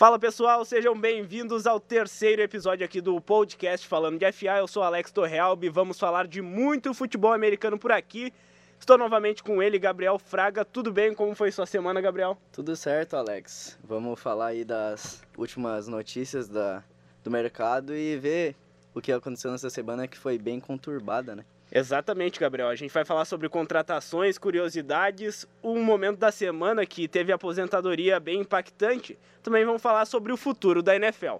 Fala pessoal, sejam bem-vindos ao terceiro episódio aqui do podcast Falando de FA. Eu sou Alex Torrealbe, vamos falar de muito futebol americano por aqui. Estou novamente com ele, Gabriel Fraga. Tudo bem? Como foi sua semana, Gabriel? Tudo certo, Alex. Vamos falar aí das últimas notícias do mercado e ver o que aconteceu nessa semana, que foi bem conturbada, né? Exatamente, Gabriel. A gente vai falar sobre contratações, curiosidades, um momento da semana que teve aposentadoria bem impactante. Também vamos falar sobre o futuro da NFL.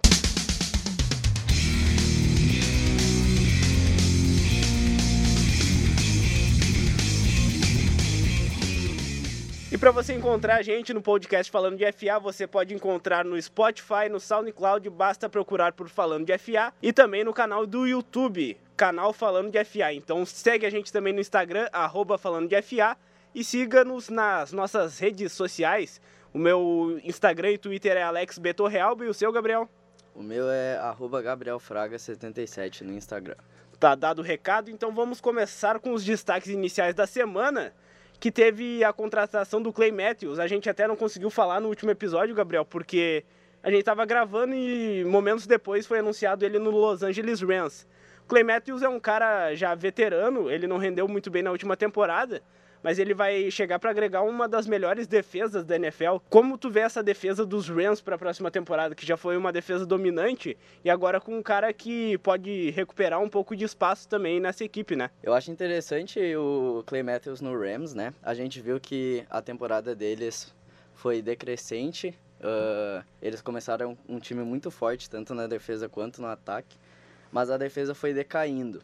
E para você encontrar a gente no podcast Falando de FA, você pode encontrar no Spotify, no SoundCloud, basta procurar por Falando de FA, e também no canal do YouTube, canal Falando de FA. Então segue a gente também no Instagram, @FalandodeFA, e siga-nos nas nossas redes sociais. O meu Instagram e Twitter é AlexBtorrealbe, e o seu, Gabriel? O meu é @GabrielFraga77 no Instagram. Tá dado o recado, então vamos começar com os destaques iniciais da semana, que teve a contratação do Clay Matthews. A gente até não conseguiu falar no último episódio, Gabriel, porque a gente estava gravando e momentos depois foi anunciado ele no Los Angeles Rams. O Clay Matthews é um cara já veterano, ele não rendeu muito bem na última temporada, mas ele vai chegar para agregar uma das melhores defesas da NFL. Como tu vê essa defesa dos Rams para a próxima temporada, que já foi uma defesa dominante, e agora com um cara que pode recuperar um pouco de espaço também nessa equipe, né? Eu acho interessante o Clay Matthews no Rams, né? A gente viu que a temporada deles foi decrescente. Eles começaram um time muito forte, tanto na defesa quanto no ataque, mas a defesa foi decaindo.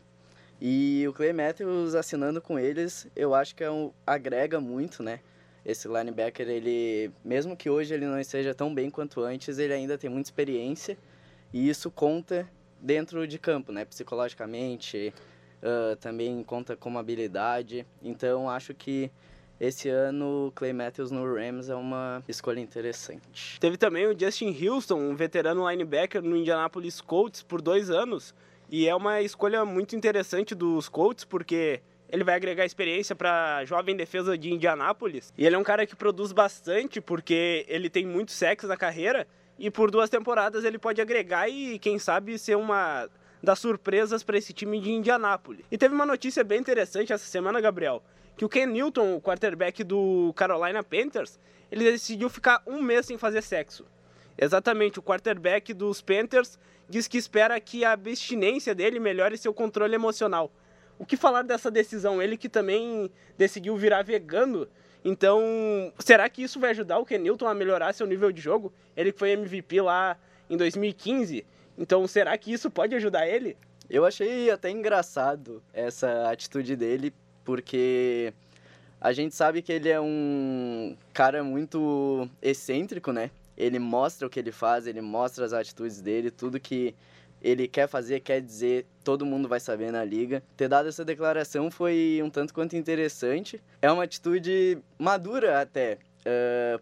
E o Clay Matthews assinando com eles, eu acho que agrega muito, né? Esse linebacker, ele, mesmo que hoje ele não esteja tão bem quanto antes, ele ainda tem muita experiência, e isso conta dentro de campo, né? Psicologicamente, também conta como habilidade. Então acho que esse ano o Clay Matthews no Rams é uma escolha interessante. Teve também o Justin Houston, um veterano linebacker no Indianapolis Colts por 2 anos. E é uma escolha muito interessante dos Colts, porque ele vai agregar experiência para a jovem defesa de Indianápolis. E ele é um cara que produz bastante, porque ele tem muitos sacks na carreira. E por 2 temporadas ele pode agregar e, quem sabe, ser uma das surpresas para esse time de Indianápolis. E teve uma notícia bem interessante essa semana, Gabriel, que o Ken Newton, o quarterback do Carolina Panthers, ele decidiu ficar 1 mês sem fazer sexo. Exatamente, o quarterback dos Panthers diz que espera que a abstinência dele melhore seu controle emocional. O que falar dessa decisão? Ele que também decidiu virar vegano. Então, será que isso vai ajudar o Ken Newton a melhorar seu nível de jogo? Ele que foi MVP lá em 2015. Então, será que isso pode ajudar ele? Eu achei até engraçado essa atitude dele, porque a gente sabe que ele é um cara muito excêntrico, né? Ele mostra o que ele faz, ele mostra as atitudes dele, tudo que ele quer fazer, quer dizer, todo mundo vai saber na liga. Ter dado essa declaração foi um tanto quanto interessante. É uma atitude madura até,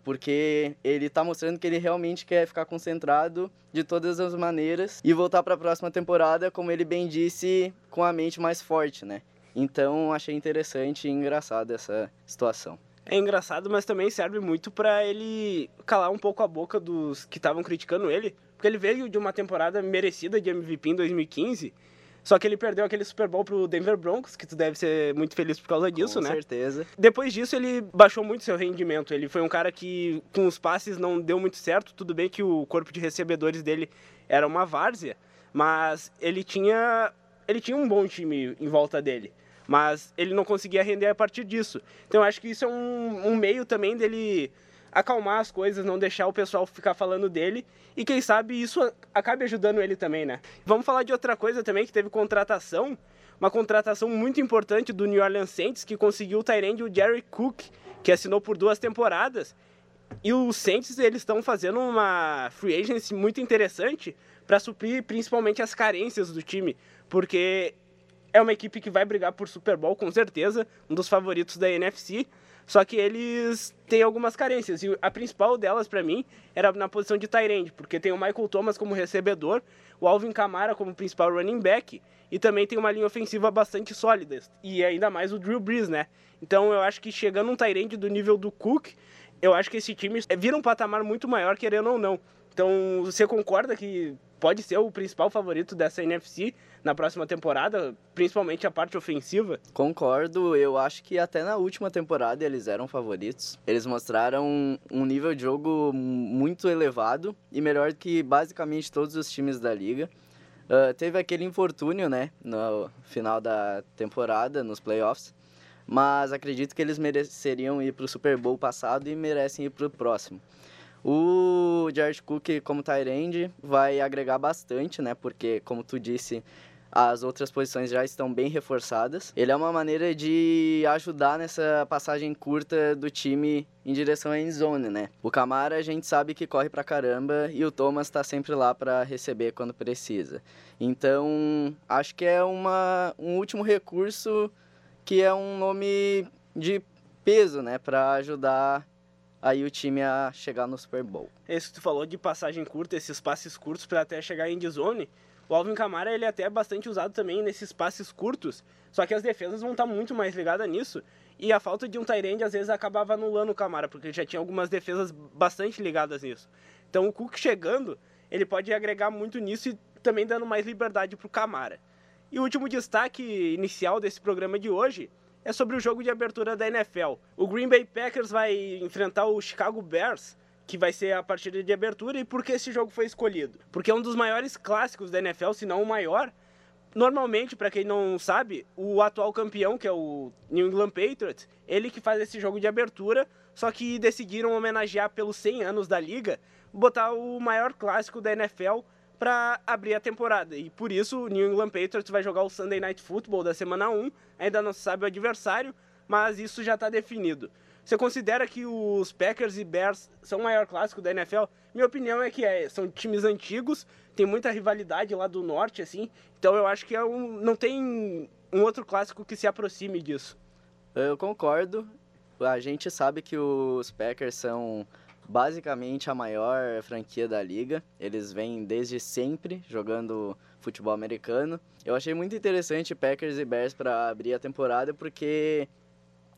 porque ele tá mostrando que ele realmente quer ficar concentrado de todas as maneiras e voltar para a próxima temporada, como ele bem disse, com a mente mais forte, né? Então, achei interessante e engraçado essa situação. É engraçado, mas também serve muito para ele calar um pouco a boca dos que estavam criticando ele, porque ele veio de uma temporada merecida de MVP em 2015, só que ele perdeu aquele Super Bowl pro Denver Broncos, que tu deve ser muito feliz por causa disso, né? Com certeza. Depois disso, ele baixou muito seu rendimento. Ele foi um cara que, com os passes, não deu muito certo. Tudo bem que o corpo de recebedores dele era uma várzea, mas ele tinha um bom time em volta dele. Mas ele não conseguia render a partir disso. Então eu acho que isso é um meio também dele acalmar as coisas, não deixar o pessoal ficar falando dele. E quem sabe isso acabe ajudando ele também, né? Vamos falar de outra coisa também, que teve contratação. Uma contratação muito importante do New Orleans Saints, que conseguiu o Tyrann, o Jerry Cook, que assinou por 2 temporadas. E os Saints, eles estão fazendo uma free agency muito interessante para suprir principalmente as carências do time. Porque é uma equipe que vai brigar por Super Bowl, com certeza, um dos favoritos da NFC, só que eles têm algumas carências, e a principal delas, para mim, era na posição de tight end, porque tem o Michael Thomas como recebedor, o Alvin Kamara como principal running back, e também tem uma linha ofensiva bastante sólida, e ainda mais o Drew Brees, né? Então eu acho que chegando um tight end do nível do Cook, eu acho que esse time vira um patamar muito maior, querendo ou não. Então, você concorda que pode ser o principal favorito dessa NFC na próxima temporada, principalmente a parte ofensiva? Concordo, eu acho que até na última temporada eles eram favoritos. Eles mostraram um nível de jogo muito elevado e melhor que basicamente todos os times da liga. Teve aquele infortúnio, né, no final da temporada, nos playoffs, mas acredito que eles mereceriam ir para o Super Bowl passado e merecem ir para o próximo. O George Cook, como Tyrann, vai agregar bastante, né? Porque, como tu disse, as outras posições já estão bem reforçadas. Ele é uma maneira de ajudar nessa passagem curta do time em direção à endzone, né? O Kamara a gente sabe que corre pra caramba e o Thomas tá sempre lá pra receber quando precisa. Então, acho que é um último recurso que é um nome de peso, né? Pra ajudar aí o time a chegar no Super Bowl. Isso que tu falou de passagem curta, esses passes curtos para até chegar em endzone, o Alvin Kamara ele até é bastante usado também nesses passes curtos, só que as defesas vão estar muito mais ligadas nisso, e a falta de um Tyrann às vezes acabava anulando o Kamara, porque já tinha algumas defesas bastante ligadas nisso. Então o Cook chegando, ele pode agregar muito nisso e também dando mais liberdade para o Kamara. E o último destaque inicial desse programa de hoje é sobre o jogo de abertura da NFL. O Green Bay Packers vai enfrentar o Chicago Bears, que vai ser a partida de abertura. E por que esse jogo foi escolhido? Porque é um dos maiores clássicos da NFL, se não o maior. Normalmente, para quem não sabe, o atual campeão, que é o New England Patriots, ele que faz esse jogo de abertura, só que decidiram homenagear pelos 100 anos da liga, botar o maior clássico da NFL para abrir a temporada, e por isso o New England Patriots vai jogar o Sunday Night Football da semana 1, ainda não se sabe o adversário, mas isso já está definido. Você considera que os Packers e Bears são o maior clássico da NFL? Minha opinião é que são times antigos, tem muita rivalidade lá do norte, assim, então eu acho que não tem um outro clássico que se aproxime disso. Eu concordo, a gente sabe que os Packers são basicamente a maior franquia da liga, eles vêm desde sempre jogando futebol americano. Eu achei muito interessante Packers e Bears para abrir a temporada, porque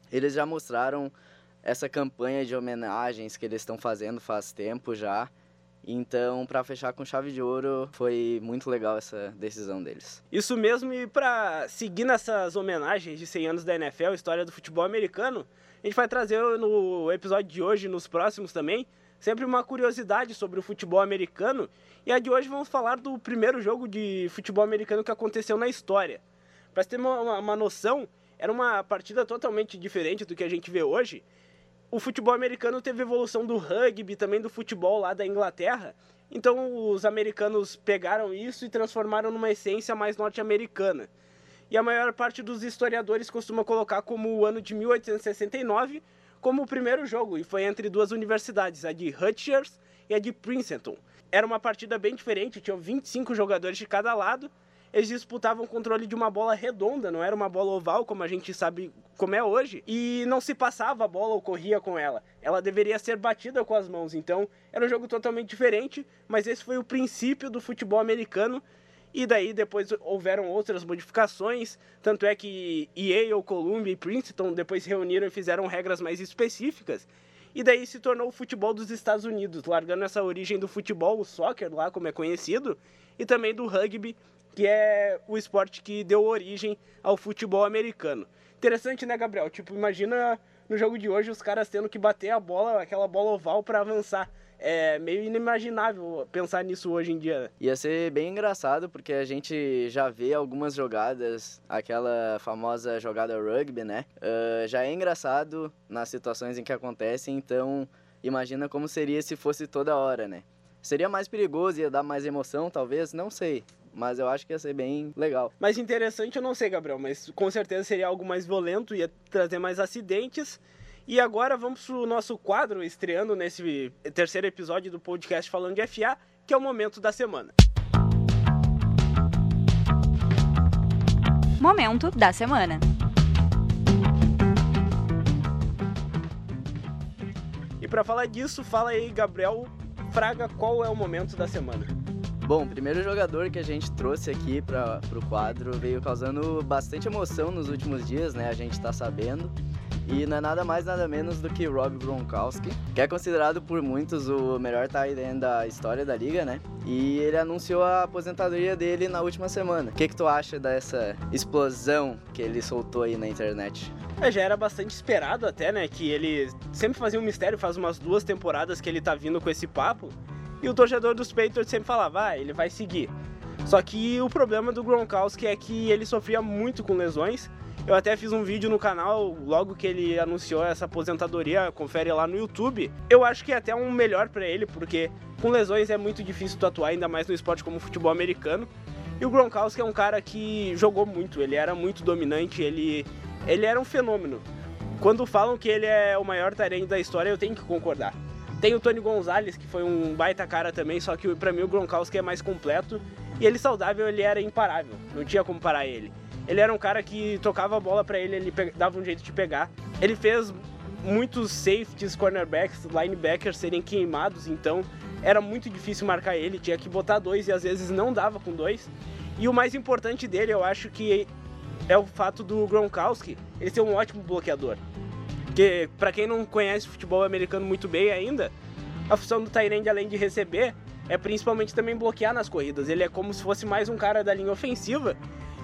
eles já mostraram essa campanha de homenagens que eles estão fazendo faz tempo já. Então, para fechar com chave de ouro, foi muito legal essa decisão deles. Isso mesmo, e para seguir nessas homenagens de 100 anos da NFL, história do futebol americano, a gente vai trazer no episódio de hoje, nos próximos também, sempre uma curiosidade sobre o futebol americano. E a de hoje vamos falar do primeiro jogo de futebol americano que aconteceu na história. Para você ter uma noção, era uma partida totalmente diferente do que a gente vê hoje. O futebol americano teve evolução do rugby, também do futebol lá da Inglaterra. Então os americanos pegaram isso e transformaram numa essência mais norte-americana. E a maior parte dos historiadores costuma colocar como o ano de 1869 como o primeiro jogo. E foi entre duas universidades, a de Rutgers e a de Princeton. Era uma partida bem diferente, tinham 25 jogadores de cada lado. Eles disputavam o controle de uma bola redonda, não era uma bola oval, como a gente sabe como é hoje. E não se passava a bola ou corria com ela. Ela deveria ser batida com as mãos, então era um jogo totalmente diferente. Mas esse foi o princípio do futebol americano. E daí depois houveram outras modificações, tanto é que Yale, Columbia e Princeton depois se reuniram e fizeram regras mais específicas. E daí se tornou o futebol dos Estados Unidos, largando essa origem do futebol, o soccer lá como é conhecido, e também do rugby, que é o esporte que deu origem ao futebol americano. Interessante, né, Gabriel? Tipo, imagina no jogo de hoje os caras tendo que bater a bola, aquela bola oval, para avançar. É meio inimaginável pensar nisso hoje em dia. Ia ser bem engraçado, porque a gente já vê algumas jogadas, aquela famosa jogada rugby, né? Já é engraçado nas situações em que acontece, então imagina como seria se fosse toda hora, né? Seria mais perigoso, ia dar mais emoção, talvez, não sei. Mas eu acho que ia ser bem legal. Mas interessante, eu não sei, Gabriel, mas com certeza seria algo mais violento, ia trazer mais acidentes. E agora vamos pro nosso quadro, estreando nesse terceiro episódio do podcast Falando de FA, que é o Momento da Semana. Momento da Semana. E para falar disso, fala aí, Gabriel Fraga, qual é o Momento da Semana? Bom, o primeiro jogador que a gente trouxe aqui para o quadro veio causando bastante emoção nos últimos dias, né? A gente está sabendo. e não é nada mais nada menos do que Rob Gronkowski, que é considerado por muitos o melhor tight end da história da liga, né? E ele anunciou a aposentadoria dele na última semana. O que tu acha dessa explosão que ele soltou aí na internet? Já era bastante esperado até, né? Que ele sempre fazia um mistério, faz umas 2 temporadas que ele tá vindo com esse papo, e o torcedor dos Patriots sempre falava, ele vai seguir. Só que o problema do Gronkowski é que ele sofria muito com lesões. Eu até fiz um vídeo no canal logo que ele anunciou essa aposentadoria, confere lá no YouTube. Eu acho que é até um melhor pra ele, porque com lesões é muito difícil tu atuar, ainda mais no esporte como o futebol americano. E o Gronkowski é um cara que jogou muito, ele era muito dominante, ele era um fenômeno. Quando falam que ele é o maior tight end da história, eu tenho que concordar. Tem o Tony Gonzalez, que foi um baita cara também, só que pra mim o Gronkowski é mais completo. E ele saudável, ele era imparável, não tinha como parar ele. Ele era um cara que tocava a bola pra ele, ele dava um jeito de pegar. Ele fez muitos safeties, cornerbacks, linebackers serem queimados, então era muito difícil marcar ele, tinha que botar 2 e às vezes não dava com 2. E o mais importante dele, eu acho que é o fato do Gronkowski, ele ser um ótimo bloqueador. Porque pra quem não conhece futebol americano muito bem ainda, a função do Tyrann, além de receber, é principalmente também bloquear nas corridas. Ele é como se fosse mais um cara da linha ofensiva,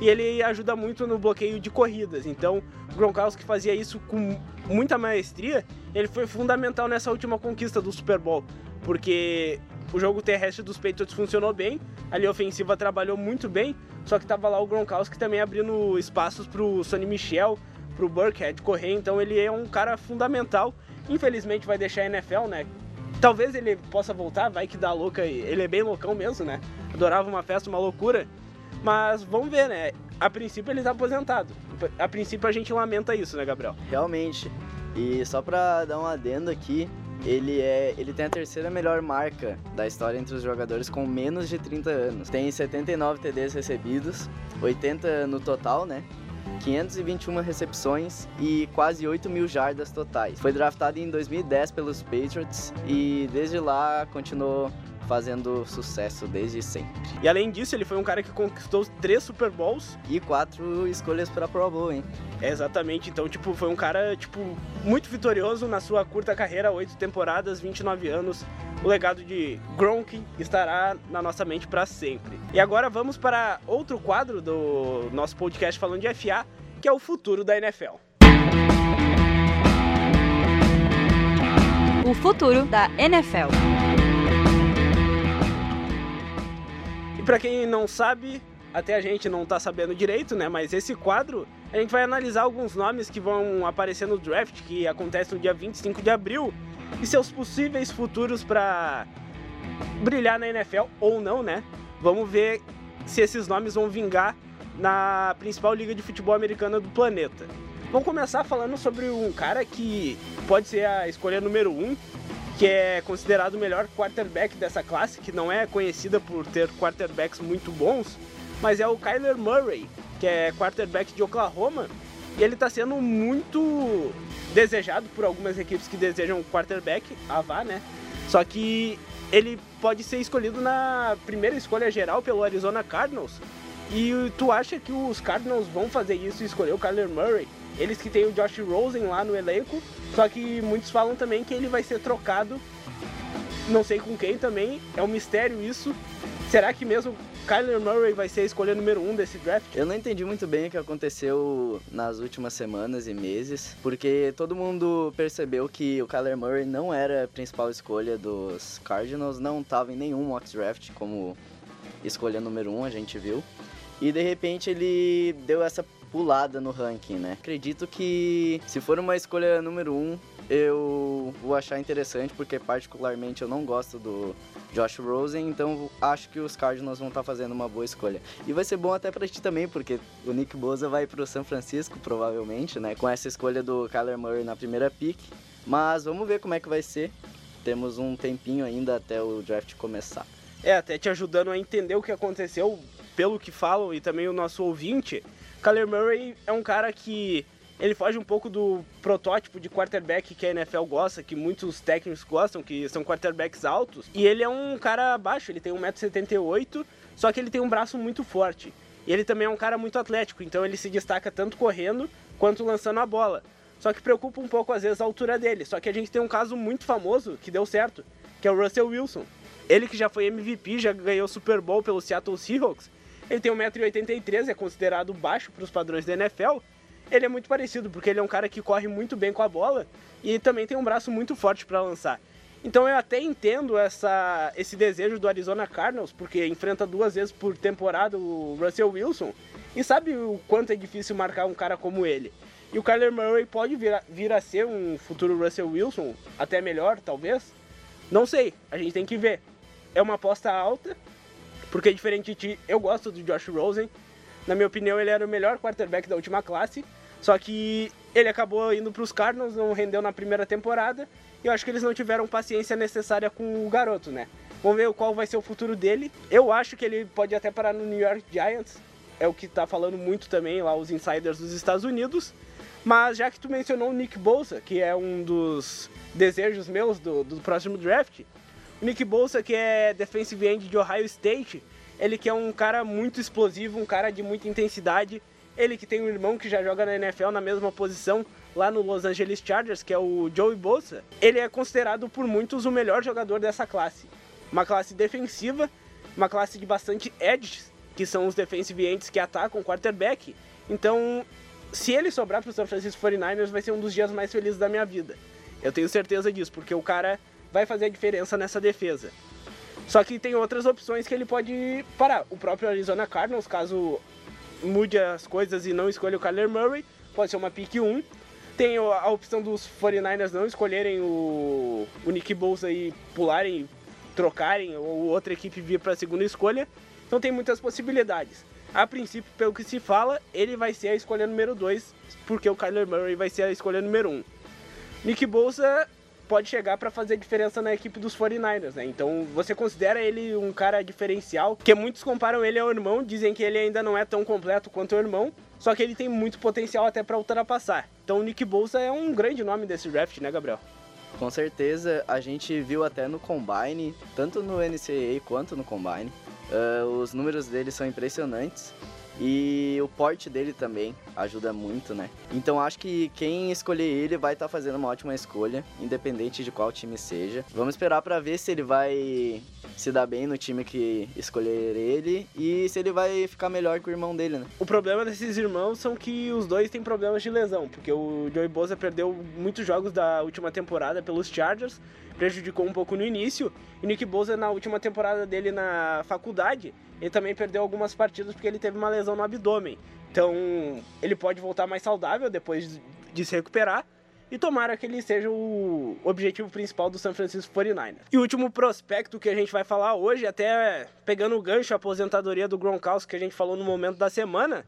e ele ajuda muito no bloqueio de corridas. Então, o Gronkowski fazia isso com muita maestria. Ele foi fundamental nessa última conquista do Super Bowl, porque o jogo terrestre dos Patriots funcionou bem, a linha ofensiva trabalhou muito bem, só que estava lá o Gronkowski também abrindo espaços para o Sonny Michel, para o Burkhead correr. Então, ele é um cara fundamental. Infelizmente, vai deixar a NFL, né? Talvez ele possa voltar, vai que dá louca. Ele é bem loucão mesmo, né? Adorava uma festa, uma loucura. Mas vamos ver, né? A princípio ele tá aposentado. A princípio a gente lamenta isso, né, Gabriel? Realmente. E só pra dar um adendo aqui, ele tem a 3ª melhor marca da história entre os jogadores com menos de 30 anos. Tem 79 TDs recebidos, 80 no total, né? 521 recepções e quase 8.000 jardas totais. Foi draftado em 2010 pelos Patriots e desde lá continuou fazendo sucesso desde sempre. E além disso, ele foi um cara que conquistou 3 Super Bowls e 4 escolhas para Pro Bowl, hein? Exatamente, então foi um cara muito vitorioso na sua curta carreira, 8 temporadas, 29 anos. O legado de Gronk estará na nossa mente para sempre. E agora vamos para outro quadro do nosso podcast Falando de FA, que é o futuro da NFL. O futuro da NFL. Pra quem não sabe, até a gente não tá sabendo direito, né? Mas esse quadro, a gente vai analisar alguns nomes que vão aparecer no draft, que acontece no dia 25 de abril, e seus possíveis futuros pra brilhar na NFL, ou não, né? Vamos ver se esses nomes vão vingar na principal liga de futebol americana do planeta. Vamos começar falando sobre um cara que pode ser a escolha número 1, que é considerado o melhor quarterback dessa classe, que não é conhecida por ter quarterbacks muito bons, mas é o Kyler Murray, que é quarterback de Oklahoma, e ele está sendo muito desejado por algumas equipes que desejam quarterback, AVA, né? Só que ele pode ser escolhido na primeira escolha geral pelo Arizona Cardinals, e tu acha que os Cardinals vão fazer isso e escolher o Kyler Murray? Eles que tem o Josh Rosen lá no elenco, só que muitos falam também que ele vai ser trocado, não sei com quem também, é um mistério isso. Será que mesmo Kyler Murray vai ser a escolha número 1 desse draft? Eu não entendi muito bem o que aconteceu nas últimas semanas e meses, porque todo mundo percebeu que o Kyler Murray não era a principal escolha dos Cardinals, não estava em nenhum mock draft como escolha número 1, a gente viu, e de repente ele deu essa pulada no ranking, né? Acredito que se for uma escolha número 1, eu vou achar interessante, porque particularmente eu não gosto do Josh Rosen, então acho que os Cardinals vão estar fazendo uma boa escolha. E vai ser bom até pra ti também, porque o Nick Bosa vai pro San Francisco, provavelmente, né? Com essa escolha do Kyler Murray na primeira pick, mas vamos ver como é que vai ser. Temos um tempinho ainda até o draft começar. Até te ajudando a entender o que aconteceu, pelo que falam e também o nosso ouvinte, Kyler Murray é um cara que ele foge um pouco do protótipo de quarterback que a NFL gosta, que muitos técnicos gostam, que são quarterbacks altos. E ele é um cara baixo, ele tem 1,78 m, só que ele tem um braço muito forte. E ele também é um cara muito atlético, então ele se destaca tanto correndo quanto lançando a bola. Só que preocupa um pouco, às vezes, a altura dele. Só que a gente tem um caso muito famoso que deu certo, que é o Russell Wilson. Ele que já foi MVP, já ganhou Super Bowl pelo Seattle Seahawks. Ele tem 1,83m, é considerado baixo para os padrões da NFL. Ele é muito parecido, porque ele é um cara que corre muito bem com a bola e também tem um braço muito forte para lançar. Então eu até entendo esse desejo do Arizona Cardinals, porque enfrenta 2 vezes por temporada o Russell Wilson e sabe o quanto é difícil marcar um cara como ele. E o Kyler Murray pode vir a ser um futuro Russell Wilson, até melhor talvez, não sei, a gente tem que ver. É uma aposta alta, porque diferente de ti, eu gosto do Josh Rosen. Na minha opinião, ele era o melhor quarterback da última classe, só que ele acabou indo para os Cardinals, não rendeu na primeira temporada, e eu acho que eles não tiveram paciência necessária com o garoto, né? Vamos ver qual vai ser o futuro dele. Eu acho que ele pode até parar no New York Giants, é o que tá falando muito também lá os insiders dos Estados Unidos, mas já que tu mencionou o Nick Bosa, que é um dos desejos meus do próximo draft, o Nick Bosa, que é defensive end de Ohio State, ele que é um cara muito explosivo, um cara de muita intensidade, ele que tem um irmão que já joga na NFL na mesma posição, lá no Los Angeles Chargers, que é o Joey Bosa, ele é considerado por muitos o melhor jogador dessa classe. Uma classe defensiva, uma classe de bastante edges, que são os defensive ends que atacam o quarterback. Então, se ele sobrar para o San Francisco 49ers, vai ser um dos dias mais felizes da minha vida. Eu tenho certeza disso, porque o cara vai fazer a diferença nessa defesa. Só que tem outras opções que ele pode parar. O próprio Arizona Cardinals, caso mude as coisas e não escolha o Kyler Murray, pode ser uma pick 1. Tem a opção dos 49ers não escolherem o Nick Bosa e pularem, trocarem, ou outra equipe vir para a segunda escolha. Então tem muitas possibilidades. A princípio, pelo que se fala, ele vai ser a escolha número 2, porque o Kyler Murray vai ser a escolha número 1. Nick Bosa pode chegar para fazer diferença na equipe dos 49ers, né? Então você considera ele um cara diferencial, porque muitos comparam ele ao irmão, dizem que ele ainda não é tão completo quanto o irmão, só que ele tem muito potencial até para ultrapassar. Então o Nick Bosa é um grande nome desse draft, né, Gabriel? Com certeza, a gente viu até no Combine, tanto no NCAA quanto no Combine, os números dele são impressionantes. E o porte dele também ajuda muito, né? Então acho que quem escolher ele vai estar fazendo uma ótima escolha, independente de qual time seja. Vamos esperar para ver se ele vai se dar bem no time que escolher ele e se ele vai ficar melhor que o irmão dele, né? O problema desses irmãos são que os dois têm problemas de lesão, porque o Joey Bosa perdeu muitos jogos da última temporada pelos Chargers, prejudicou um pouco no início, e o Nick Bosa na última temporada dele na faculdade, ele também perdeu algumas partidas porque ele teve uma lesão no abdômen. Então ele pode voltar mais saudável depois de se recuperar, e tomara que ele seja o objetivo principal do San Francisco 49ers. E o último prospecto que a gente vai falar hoje, até pegando o gancho, a aposentadoria do Gronkowski que a gente falou no momento da semana,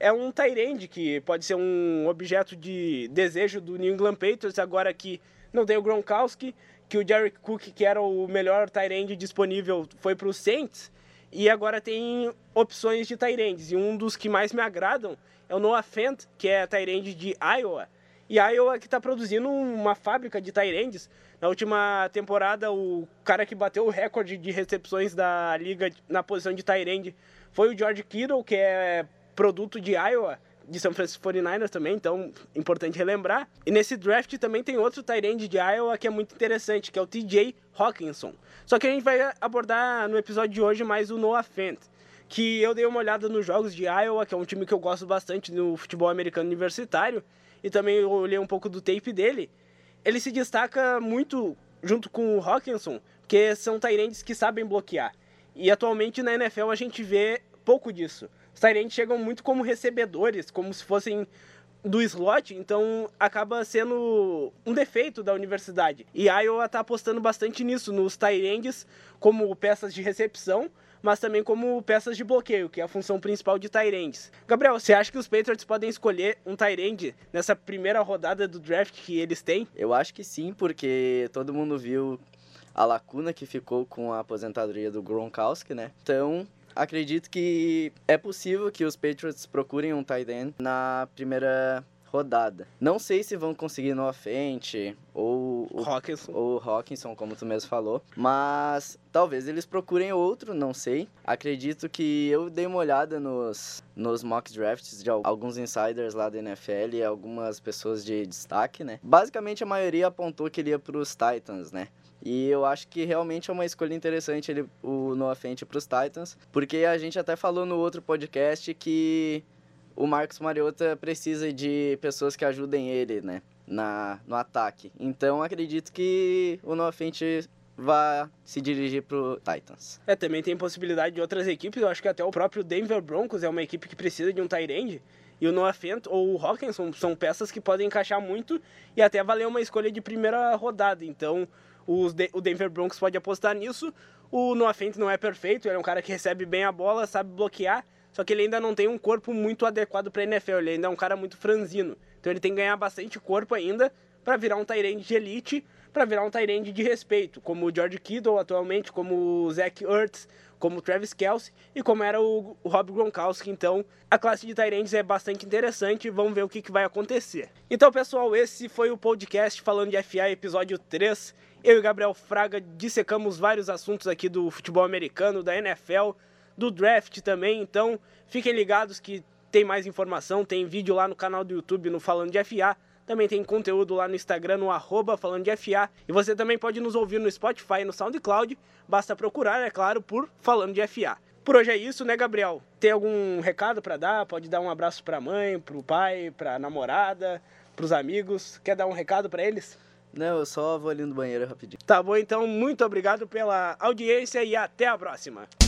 é um Tyrann que pode ser um objeto de desejo do New England Patriots, agora que não tem o Gronkowski, que o Jerry Cook, que era o melhor Tyrann disponível, foi para os Saints, e agora tem opções de Tyrands, e um dos que mais me agradam é o Noah Fant, que é Tyrann de Iowa, e Iowa que está produzindo uma fábrica de Tyrands. Na última temporada, o cara que bateu o recorde de recepções da liga na posição de Tyrann foi o George Kittle, que é produto de Iowa, de San Francisco 49ers também, então importante relembrar. E nesse draft também tem outro tight end de Iowa que é muito interessante, que é o TJ Hockenson. Só que a gente vai abordar no episódio de hoje mais o Noah Fant, que eu dei uma olhada nos jogos de Iowa, que é um time que eu gosto bastante no futebol americano universitário, e também eu olhei um pouco do tape dele. Ele se destaca muito junto com o Hockenson, porque são tight ends que sabem bloquear. E atualmente na NFL a gente vê pouco disso. Os tight ends chegam muito como recebedores, como se fossem do slot, então acaba sendo um defeito da universidade. E a Iowa está apostando bastante nisso, nos tight ends como peças de recepção, mas também como peças de bloqueio, que é a função principal de tight ends. Gabriel, você acha que os Patriots podem escolher um tight end nessa primeira rodada do draft que eles têm? Eu acho que sim, porque todo mundo viu a lacuna que ficou com a aposentadoria do Gronkowski, né? Então acredito que é possível que os Patriots procurem um tight end na primeira rodada. Não sei se vão conseguir Noah Fant ou o Hockenson, como tu mesmo falou, mas talvez eles procurem outro, não sei. Acredito que eu dei uma olhada nos mock drafts de alguns insiders lá da NFL e algumas pessoas de destaque, né? Basicamente a maioria apontou que ele ia para os Titans, né? E eu acho que realmente é uma escolha interessante o Noah Fant para os Titans, porque a gente até falou no outro podcast que o Marcus Mariota precisa de pessoas que ajudem ele, né, no ataque. Então acredito que o Noah Fant vai se dirigir pro Titans. É, também tem possibilidade de outras equipes. Eu acho que até o próprio Denver Broncos é uma equipe que precisa de um tight end. E o Noah Fant ou o Hockenson são peças que podem encaixar muito e até valer uma escolha de primeira rodada. Então o Denver Broncos pode apostar nisso. O Noah Fant não é perfeito, ele é um cara que recebe bem a bola, sabe bloquear, só que ele ainda não tem um corpo muito adequado para a NFL, ele ainda é um cara muito franzino. Então ele tem que ganhar bastante corpo ainda para virar um tight end de elite, para virar um tight end de respeito, como o George Kittle atualmente, como o Zach Ertz, como o Travis Kelce e como era o Rob Gronkowski. Então a classe de tight ends é bastante interessante, vamos ver o que vai acontecer. Então pessoal, esse foi o podcast Falando de FA, episódio 3. Eu e Gabriel Fraga dissecamos vários assuntos aqui do futebol americano, da NFL, do draft também. Então, fiquem ligados que tem mais informação, tem vídeo lá no canal do YouTube no Falando de FA. Também tem conteúdo lá no Instagram, no @FalandodeFA. E você também pode nos ouvir no Spotify e no SoundCloud. Basta procurar, é claro, por Falando de FA. Por hoje é isso, né, Gabriel? Tem algum recado para dar? Pode dar um abraço para a mãe, para o pai, para a namorada, para os amigos. Quer dar um recado para eles? Não, eu só vou ali no banheiro rapidinho. Tá bom, então, muito obrigado pela audiência e até a próxima.